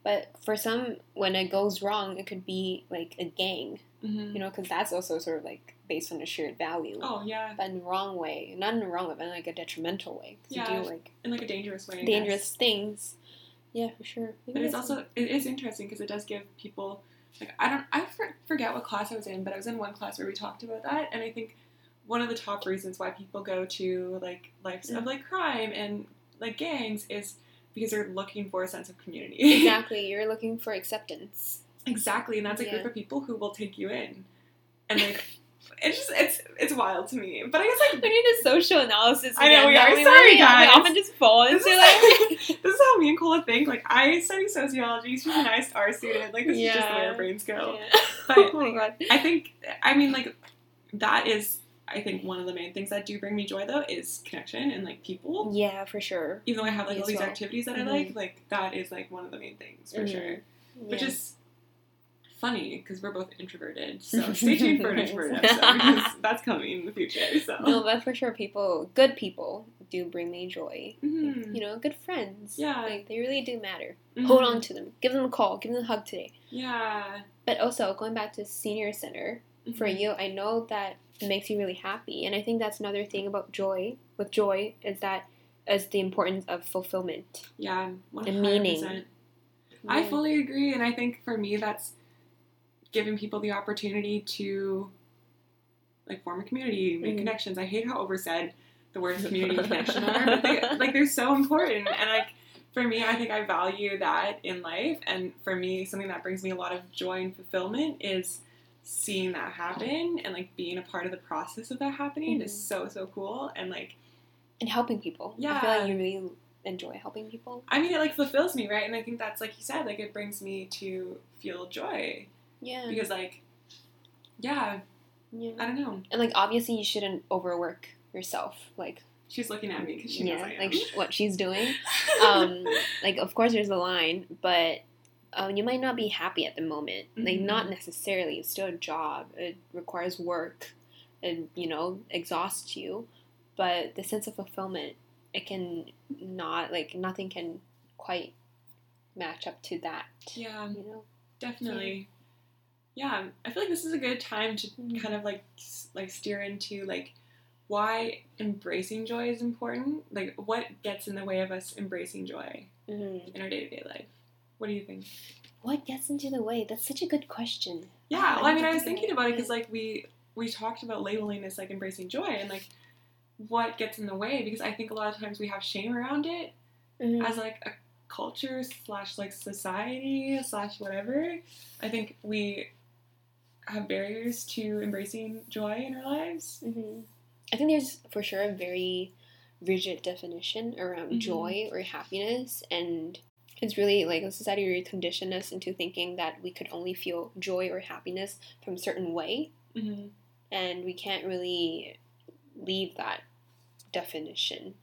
But for some, when it goes wrong, it could be, like, a gang, mm-hmm. you know, because that's also sort of, like, based on a shared value. Oh, yeah. But in the wrong way. Not in the wrong way, but in, like, a detrimental way. Yeah. You do, like, in, like, a dangerous way. Dangerous things. Yeah, for sure. Maybe but it's also, it is interesting because it does give people, like, I don't, I forget what class I was in, but I was in one class where we talked about that, and I think one of the top reasons why people go to, like, lives yeah. of, like, crime and, like, gangs is because they're looking for a sense of community. Exactly. You're looking for acceptance. Exactly. And that's a yeah. group of people who will take you in. And, like, it's just, it's it's wild to me. But I guess, like, we need a social analysis again. I know, we are. We Sorry, really, guys. We often just fall into, like... This is how me and Cola think. Like, I study sociology. She's an I S R student. Like, this yeah. is just the way our brains go. Yeah. But oh, my God. I think, I mean, like, that is... I think one of the main things that do bring me joy, though, is connection and, like, people. Yeah, for sure. Even though I have, like, me all these well. activities that mm-hmm. I like, like, that is, like, one of the main things, for mm-hmm. sure. Yeah. Which is funny, because we're both introverted, so stay tuned for an introverted episode, because that's coming in the future, so. No, but for sure, people, good people do bring me joy. Mm-hmm. Like, you know, good friends. Yeah. Like, they really do matter. Mm-hmm. Hold on to them. Give them a call. Give them a hug today. Yeah. But also, going back to senior center, mm-hmm. for you, I know that it makes you really happy, and I think that's another thing about joy, with joy, is that is the importance of fulfillment. Yeah, one hundred percent. And meaning. Yeah. I fully agree, and I think for me that's giving people the opportunity to, like, form a community, make mm-hmm. connections. I hate how oversaid the words community and connection are, but they, like, they're so important, and, like, for me, I think I value that in life, and for me, something that brings me a lot of joy and fulfillment is seeing that happen and, like, being a part of the process of that happening mm-hmm. is so, so cool. And, like... And helping people. Yeah. I feel like you really enjoy helping people. I mean, it, like, fulfills me, right? And I think that's, like you said, like, it brings me to feel joy. Yeah. Because, like, yeah. Yeah. I don't know. And, like, obviously you shouldn't overwork yourself. Like... She's looking at me because she yeah, knows I am. Like, sh- what she's doing. um, like, of course there's a line, but... Um, you might not be happy at the moment. Like, mm-hmm. not necessarily. It's still a job. It requires work. It, you know, exhausts you. But the sense of fulfillment, it can not, like, nothing can quite match up to that. Yeah. You know? Definitely. Yeah. yeah. I feel like this is a good time to mm-hmm. kind of, like, like, steer into, like, why embracing joy is important. Like, what gets in the way of us embracing joy mm-hmm. in our day-to-day life? What do you think? What gets into the way? That's such a good question. Yeah, well, I mean, I was thinking about it because, like, we we talked about labeling as, like, embracing joy and, like, what gets in the way, because I think a lot of times we have shame around it mm-hmm. as, like, a culture slash, like, society slash whatever. I think we have barriers to embracing joy in our lives. Mm-hmm. I think there's, for sure, a very rigid definition around mm-hmm. joy or happiness, and... It's really, like, society really conditioned us into thinking that we could only feel joy or happiness from a certain way. Mm-hmm. And we can't really leave that definition.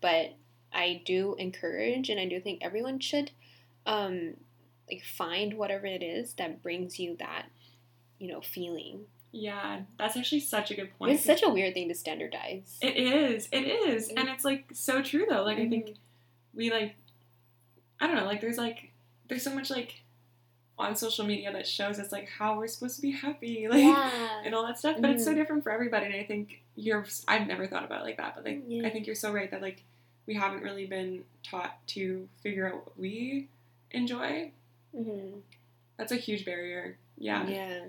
But I do encourage, and I do think everyone should, um, like, find whatever it is that brings you that, you know, feeling. Yeah, that's actually such a good point. It's such a weird thing to standardize. It is. It is. Mm-hmm. And it's, like, so true, though. Like, mm-hmm. I think we, like... I don't know, like, there's, like, there's so much, like, on social media that shows us, like, how we're supposed to be happy, like, yeah. and all that stuff, but mm-hmm. it's so different for everybody, and I think you're, I've never thought about it like that, but, like, yeah. I think you're so right that, like, we haven't really been taught to figure out what we enjoy. Mm-hmm. That's a huge barrier, yeah. Yeah.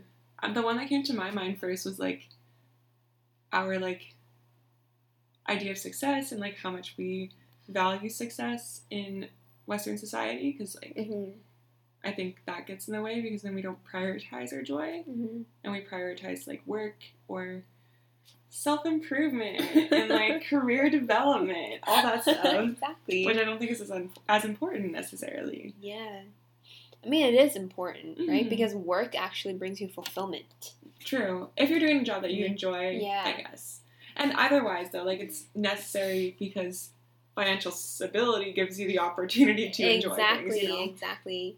Um, the one that came to my mind first was, like, our, like, idea of success and, like, how much we value success in Western society, because, like, mm-hmm. I think that gets in the way, because then we don't prioritize our joy, mm-hmm. and we prioritize, like, work or self-improvement and, like, career development, all that stuff. Exactly. Which I don't think is as, un- as important, necessarily. Yeah. I mean, it is important, mm-hmm. right? Because work actually brings you fulfillment. True. If you're doing a job that you mm-hmm. enjoy, yeah. I guess. And otherwise, though, like, it's necessary because financial stability gives you the opportunity to enjoy exactly, things, you know? Exactly.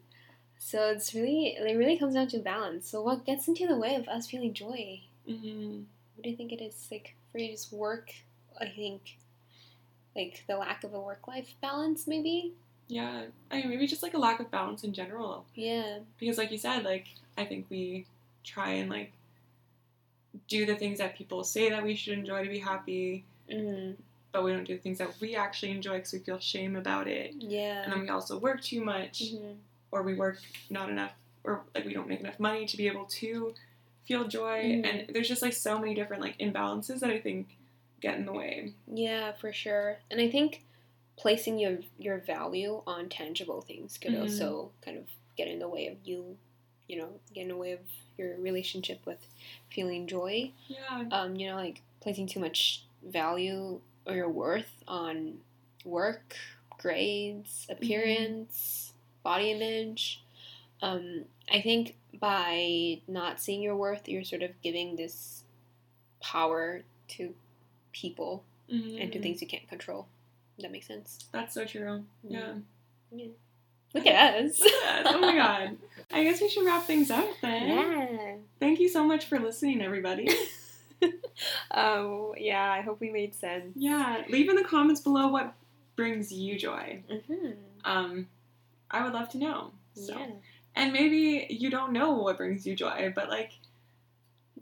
So it's really, it really comes down to balance. So what gets into the way of us feeling joy? Mm-hmm. What do you think it is? Like, for you, just work, I think, like, the lack of a work-life balance, maybe? Yeah. I mean, maybe just, like, a lack of balance in general. Yeah. Because, like you said, like, I think we try and, like, do the things that people say that we should enjoy to be happy, mm-hmm. but we don't do the things that we actually enjoy because we feel shame about it. Yeah. And then we also work too much, mm-hmm. or we work not enough, or, like, we don't make enough money to be able to feel joy, mm-hmm. and there's just, like, so many different, like, imbalances that I think get in the way. Yeah, for sure. And I think placing your your value on tangible things could mm-hmm. also kind of get in the way of you, you know, get in the way of your relationship with feeling joy. Yeah. Um, you know, like, placing too much value or your worth on work, grades, appearance, mm-hmm. body image. Um, I think by not seeing your worth, you're sort of giving this power to people mm-hmm. and to things you can't control. That makes sense. That's so true. Yeah. Yeah. Look at us. Yes. Oh my god. I guess we should wrap things up then. Yeah. Thank you so much for listening, everybody. um, yeah, I hope we made sense. Yeah. Leave in the comments below what brings you joy. Mm-hmm. Um, I would love to know. So. Yeah. And maybe you don't know what brings you joy, but, like,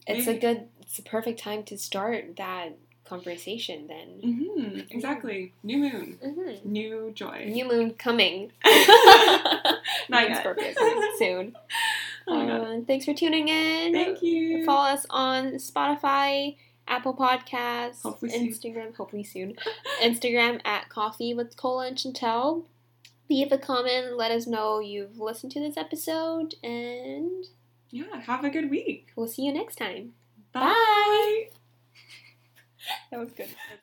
maybe it's a good, it's a perfect time to start that conversation then. Mm-hmm. Exactly. New moon. Mm-hmm. New joy. New moon coming. Not yet. Scorpio coming soon. Oh my God. Um, thanks for tuning in. Thank you. Follow us on Spotify, Apple Podcasts, hopefully Instagram, soon. hopefully soon, Instagram at Coffee with Cola and Chantel. Leave a comment, let us know you've listened to this episode, and yeah, have a good week. We'll see you next time. Bye. Bye. That was good.